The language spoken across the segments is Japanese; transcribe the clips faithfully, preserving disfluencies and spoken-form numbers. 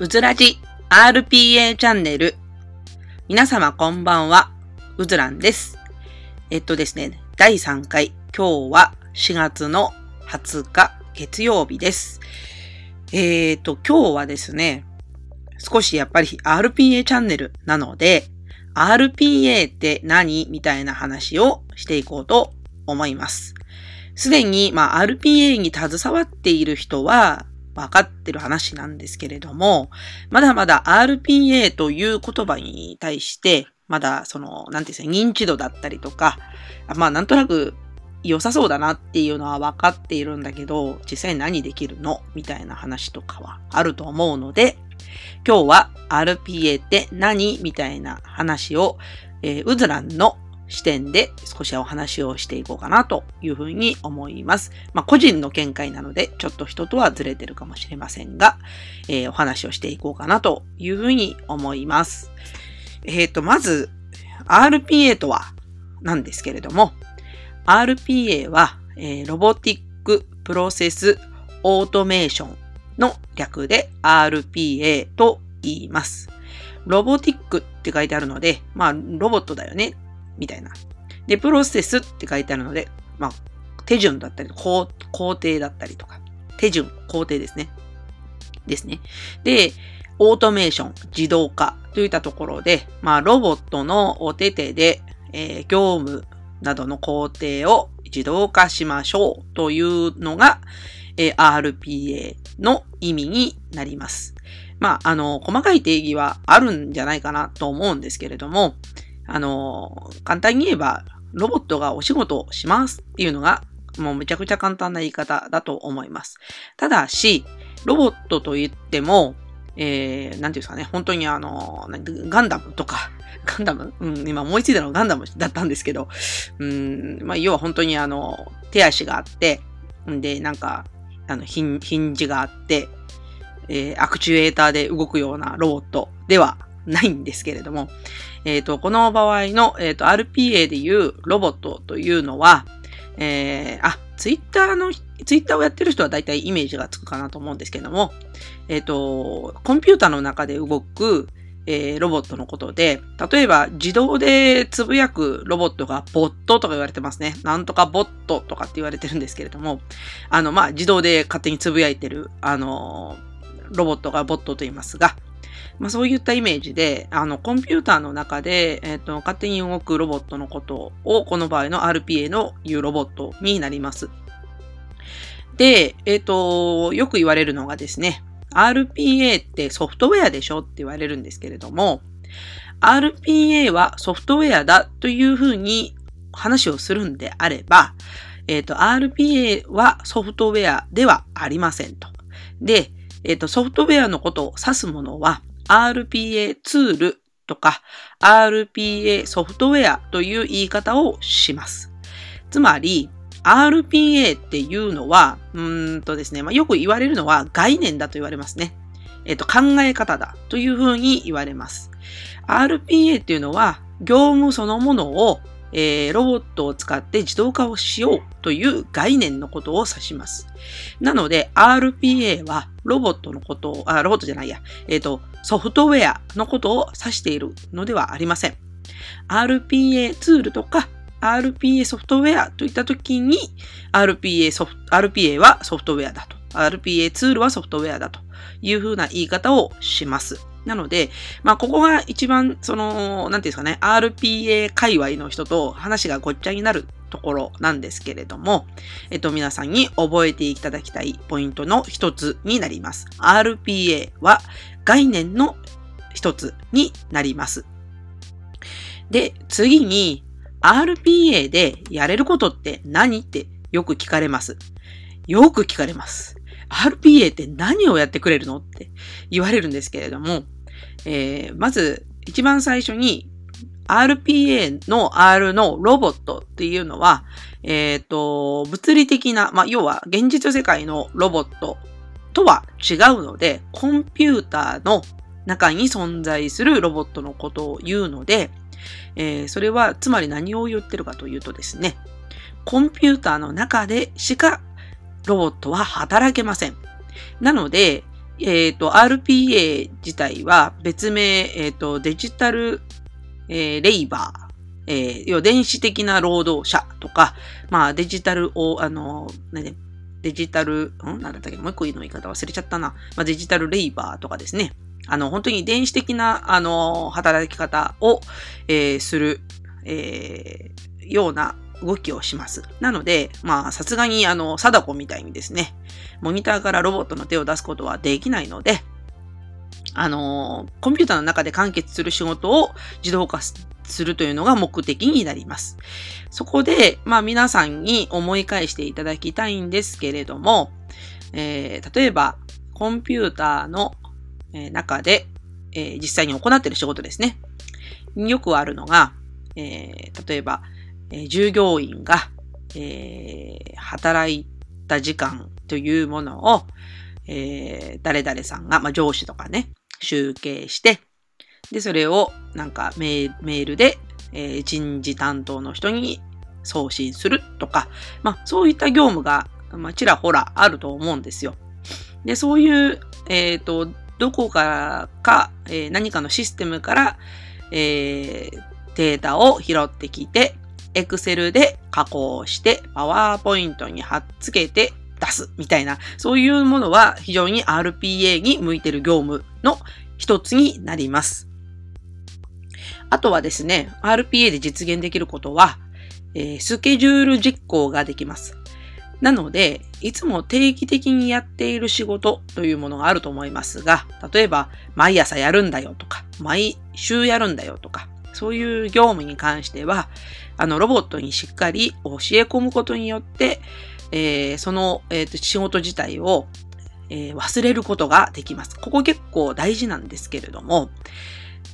うずらじ アールピーエー チャンネル。皆様こんばんは、うずらんです。えっとですね、だいさんかい、今日はしがつのはつか月曜日です。えっと、今日はですね、少しやっぱり アールピーエー チャンネルなので、アールピーエー って何みたいな話をしていこうと思います。すでに、まあ、アールピーエー に携わっている人は、分かってる話なんですけれども、まだまだ アールピーエー という言葉に対して、まだその、なんていうんですか、認知度だったりとか、まあなんとなく良さそうだなっていうのは分かっているんだけど、実際何できるのみたいな話とかはあると思うので、今日は アールピーエー って何みたいな話を、えー、うずらんの視点で少しお話をしていこうかなというふうに思います。まあ、個人の見解なのでちょっと人とはずれてるかもしれませんが、えー、お話をしていこうかなというふうに思います。えっと、まず アールピーエー とはなんですけれども、アールピーエー は、えー、ロボティックプロセスオートメーションの略で アールピーエー と言います。ロボティックって書いてあるので、まあロボットだよね。みたいな。で、プロセスって書いてあるので、まあ、手順だったり、工程だったりとか、手順、工程ですね。ですね。で、オートメーション、自動化といったところで、まあ、ロボットのお手手で、えー、業務などの工程を自動化しましょうというのが、えー、アールピーエー の意味になります。まあ、あの、細かい定義はあるんじゃないかなと思うんですけれども、あの、簡単に言えば、ロボットがお仕事をしますっていうのが、もうめちゃくちゃ簡単な言い方だと思います。ただし、ロボットと言っても、えー、なんていうんですかね、本当にあの、ガンダムとか、ガンダムうん、今思いついたのはガンダムだったんですけど、うん、まあ、要は本当にあの、手足があって、んで、なんか、あのヒン、ヒンジがあって、えー、アクチュエーターで動くようなロボットでは、ないんですけれども、えっと、この場合の、えっと、アールピーエー でいうロボットというのは、えー、あ、ツイッターの、ツイッターをやってる人は大体イメージがつくかなと思うんですけども、えっと、コンピューターの中で動く、えー、ロボットのことで、例えば自動でつぶやくロボットがボットとか言われてますね。なんとかボットとかって言われてるんですけれども、あの、まあ、自動で勝手につぶやいてる、あの、ロボットがボットと言いますが、まあ、そういったイメージで、あの、コンピューターの中で、えっと、勝手に動くロボットのことを、この場合の アールピーエー の言うロボットになります。で、えっと、よく言われるのがですね、アールピーエー ってソフトウェアでしょって言われるんですけれども、アールピーエー はソフトウェアだというふうに話をするんであれば、えっと、アールピーエー はソフトウェアではありませんと。で、えっと、ソフトウェアのことを指すものは、アールピーエー ツールとか アールピーエー ソフトウェアという言い方をします。つまり アールピーエー っていうのは、うーんとですね、まあ、よく言われるのは概念だと言われますね。えっと、考え方だというふうに言われます。アールピーエー っていうのは業務そのものを、えー、ロボットを使って自動化をしようという概念のことを指します。なので アールピーエー はロボットのことを、あ、ロボットじゃないや、えっと、ソフトウェアのことを指しているのではありません。アールピーエー ツールとか アールピーエー ソフトウェアといったときに アールピーエー ソフト、アールピーエー はソフトウェアだと。アールピーエー ツールはソフトウェアだというふうな言い方をします。なので、まあ、ここが一番、その、なんていうんですかね、アールピーエー 界隈の人と話がごっちゃになるところなんですけれども、えっと、皆さんに覚えていただきたいポイントの一つになります。アールピーエー は概念の一つになります。で、次に、アールピーエー でやれることって何ってよく聞かれます。よく聞かれます。アールピーエー って何をやってくれるのって言われるんですけれども、えー、まず一番最初に アールピーエー の R のロボットっていうのは、えっと、物理的な、まあ、要は現実世界のロボットとは違うので、コンピューターの中に存在するロボットのことを言うので、えー、それはつまり何を言ってるかというとですね、コンピューターの中でしかロボットは働けません。なので、えっと、アールピーエー 自体は別名、えっと、デジタル、えー、レイバー。えー、要は電子的な労働者とか、まあデジタルを、あの、ね、デジタル、んなんだったっけ、もう一個言いの言い方忘れちゃったな。まあ、デジタルレイバーとかですね。あの、本当に電子的な、あの、働き方を、えー、する、えー、ような動きをします。なので、まあ、さすがに、あの、貞子みたいにですね、モニターからロボットの手を出すことはできないので、あの、コンピューターの中で完結する仕事を自動化するというのが目的になります。そこで、まあ、皆さんに思い返していただきたいんですけれども、えー、例えば、コンピューターの中で、えー、実際に行っている仕事ですね。よくあるのが、えー、例えば、えー、従業員が、えー、働いた時間というものを、えー、誰々さんが、まあ、上司とかね、集計して、で、それをなんかメール、メールで、えー、人事担当の人に送信するとか、まあ、そういった業務が、まあ、ちらほらあると思うんですよ。で、そういう、えっと、どこからか、えー、何かのシステムから、えー、データを拾ってきて、Excel で加工して、PowerPoint に貼っつけて出すみたいな、そういうものは非常に アールピーエー に向いている業務の一つになります。あとはですね、アールピーエー で実現できることは、えー、スケジュール実行ができます。なので、いつも定期的にやっている仕事というものがあると思いますが、例えば、毎朝やるんだよとか、毎週やるんだよとか、そういう業務に関しては、あの、ロボットにしっかり教え込むことによって、えー、その、えーと、仕事自体を、えー、忘れることができます。ここ結構大事なんですけれども、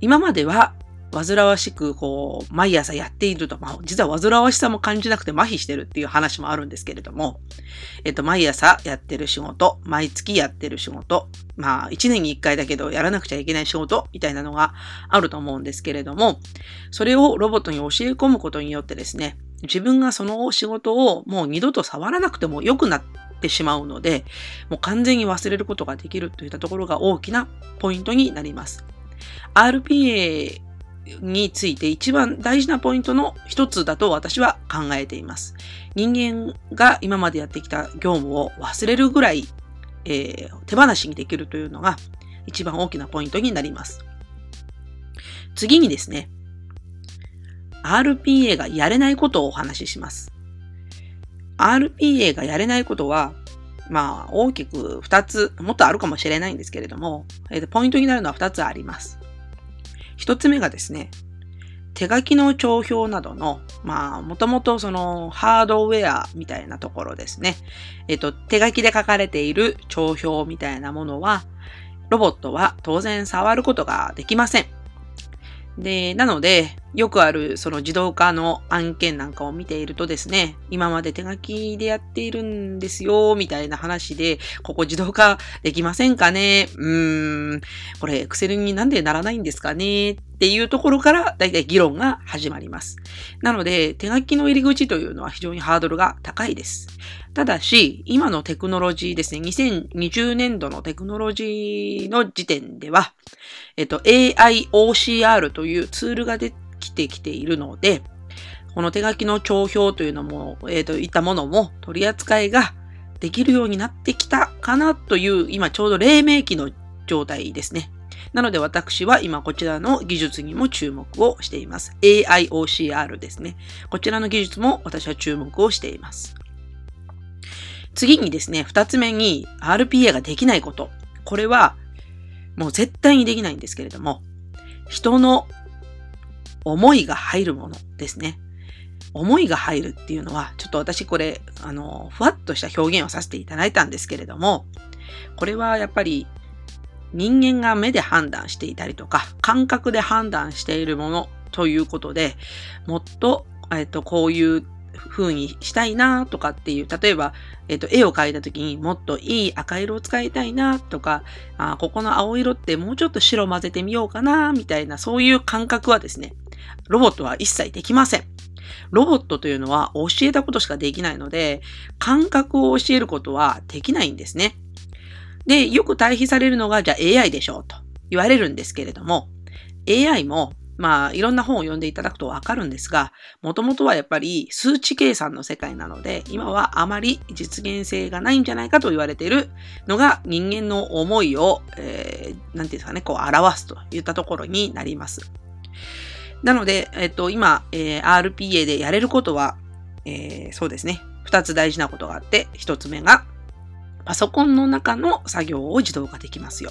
今までは、煩わしく、こう、毎朝やっていると、まあ、実は煩わしさも感じなくて麻痺してるっていう話もあるんですけれども、えっと、毎朝やってる仕事、毎月やってる仕事、まあ、一年に一回だけどやらなくちゃいけない仕事みたいなのがあると思うんですけれども、それをロボットに教え込むことによってですね、自分がその仕事をもう二度と触らなくても良くなってしまうので、もう完全に忘れることができるといったところが大きなポイントになります。アールピーエーについて一番大事なポイントの一つだと私は考えています。人間が今までやってきた業務を忘れるぐらい、えー、手放しにできるというのが一番大きなポイントになります。次にですね、アールピーエー がやれないことをお話しします。アールピーエー がやれないことは、まあ大きくふたつ、もっとあるかもしれないんですけれども、えー、ポイントになるのはふたつあります。一つ目がですね、手書きの帳票などの、まあ、もともとそのハードウェアみたいなところですね。えっと、手書きで書かれている帳票みたいなものは、ロボットは当然触ることができません。で、なので、よくあるその自動化の案件なんかを見ているとですね、今まで手書きでやっているんですよ、みたいな話で、ここ自動化できませんかね？うーん、これ Excel になんでならないんですかね？っていうところからだいたい議論が始まります。なので、手書きの入り口というのは非常にハードルが高いです。ただし、今のテクノロジーですね、にせんにじゅうねんどのテクノロジーの時点では、えっと、エーアイオーシーアール というツールが出てきてきているので、この手書きの帳票というのも、えっと、いったものも取り扱いができるようになってきたかなという、今ちょうど黎明期の状態ですね。なので私は今こちらの技術にも注目をしています。エーアイオーシーアール ですね。こちらの技術も私は注目をしています。次にですね、二つ目に アールピーエー ができないこと。これはもう絶対にできないんですけれども、人の思いが入るものですね。思いが入るっていうのは、ちょっと私これ、あの、ふわっとした表現をさせていただいたんですけれども、これはやっぱり人間が目で判断していたりとか、感覚で判断しているものということで、もっと、えっと、こういう風にしたいなとかっていう、例えば、えっと、絵を描いた時にもっといい赤色を使いたいなとか、あ、ここの青色ってもうちょっと白混ぜてみようかなみたいな、そういう感覚はですね、ロボットは一切できません。ロボットというのは教えたことしかできないので、感覚を教えることはできないんですね。で、よく対比されるのが、じゃあ エーアイ でしょうと言われるんですけれども、エーアイ も、まあ、いろんな本を読んでいただくとわかるんですが、もともとはやっぱり数値計算の世界なので、今はあまり実現性がないんじゃないかと言われているのが、人間の思いを、えー、なんていうんですかね、こう表すといったところになります。なので、えっと、今、えー、アールピーエー でやれることは、えー、そうですね、二つ大事なことがあって、一つ目が、パソコンの中の作業を自動化できますよ。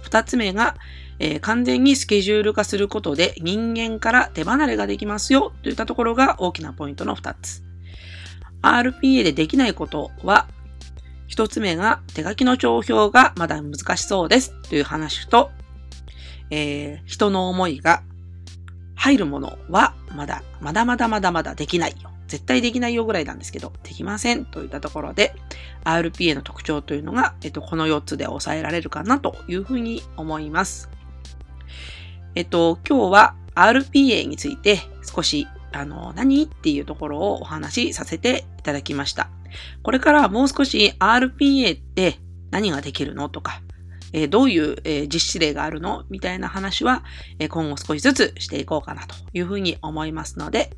二つ目が、えー、完全にスケジュール化することで人間から手離れができますよといったところが大きなポイントの二つ。アールピーエー でできないことは、一つ目が手書きの帳票がまだ難しそうですという話と、えー、人の思いが入るものはまだまだまだまだまだできないよ。絶対できないよぐらいなんですけど、できませんといったところで、アールピーエー の特徴というのが、えっと、このよっつで抑えられるかなというふうに思います。えっと、今日は アールピーエー について少し、あの、何っていうところをお話しさせていただきました。これからはもう少し アールピーエー って何ができるのとか、えー、どういう、えー、実施例があるのみたいな話は、えー、今後少しずつしていこうかなというふうに思いますので、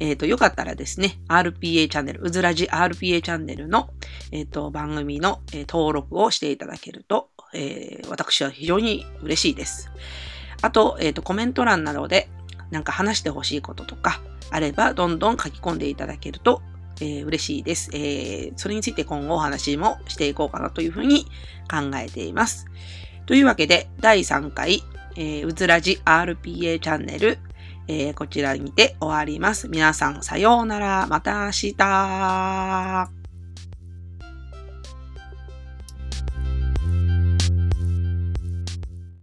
えっと、よかったらですね、アールピーエー チャンネル、うずらじ アールピーエー チャンネルの、えっと、番組の、えー、登録をしていただけると、えー、私は非常に嬉しいです。あと、えっと、コメント欄などでなんか話してほしいこととかあれば、どんどん書き込んでいただけると、えー、嬉しいです、えー。それについて今後お話もしていこうかなというふうに考えています。というわけで、だいさんかい、えー、うずらじ アールピーエー チャンネル、えー、こちらにて終わります。皆さんさようなら。また明日。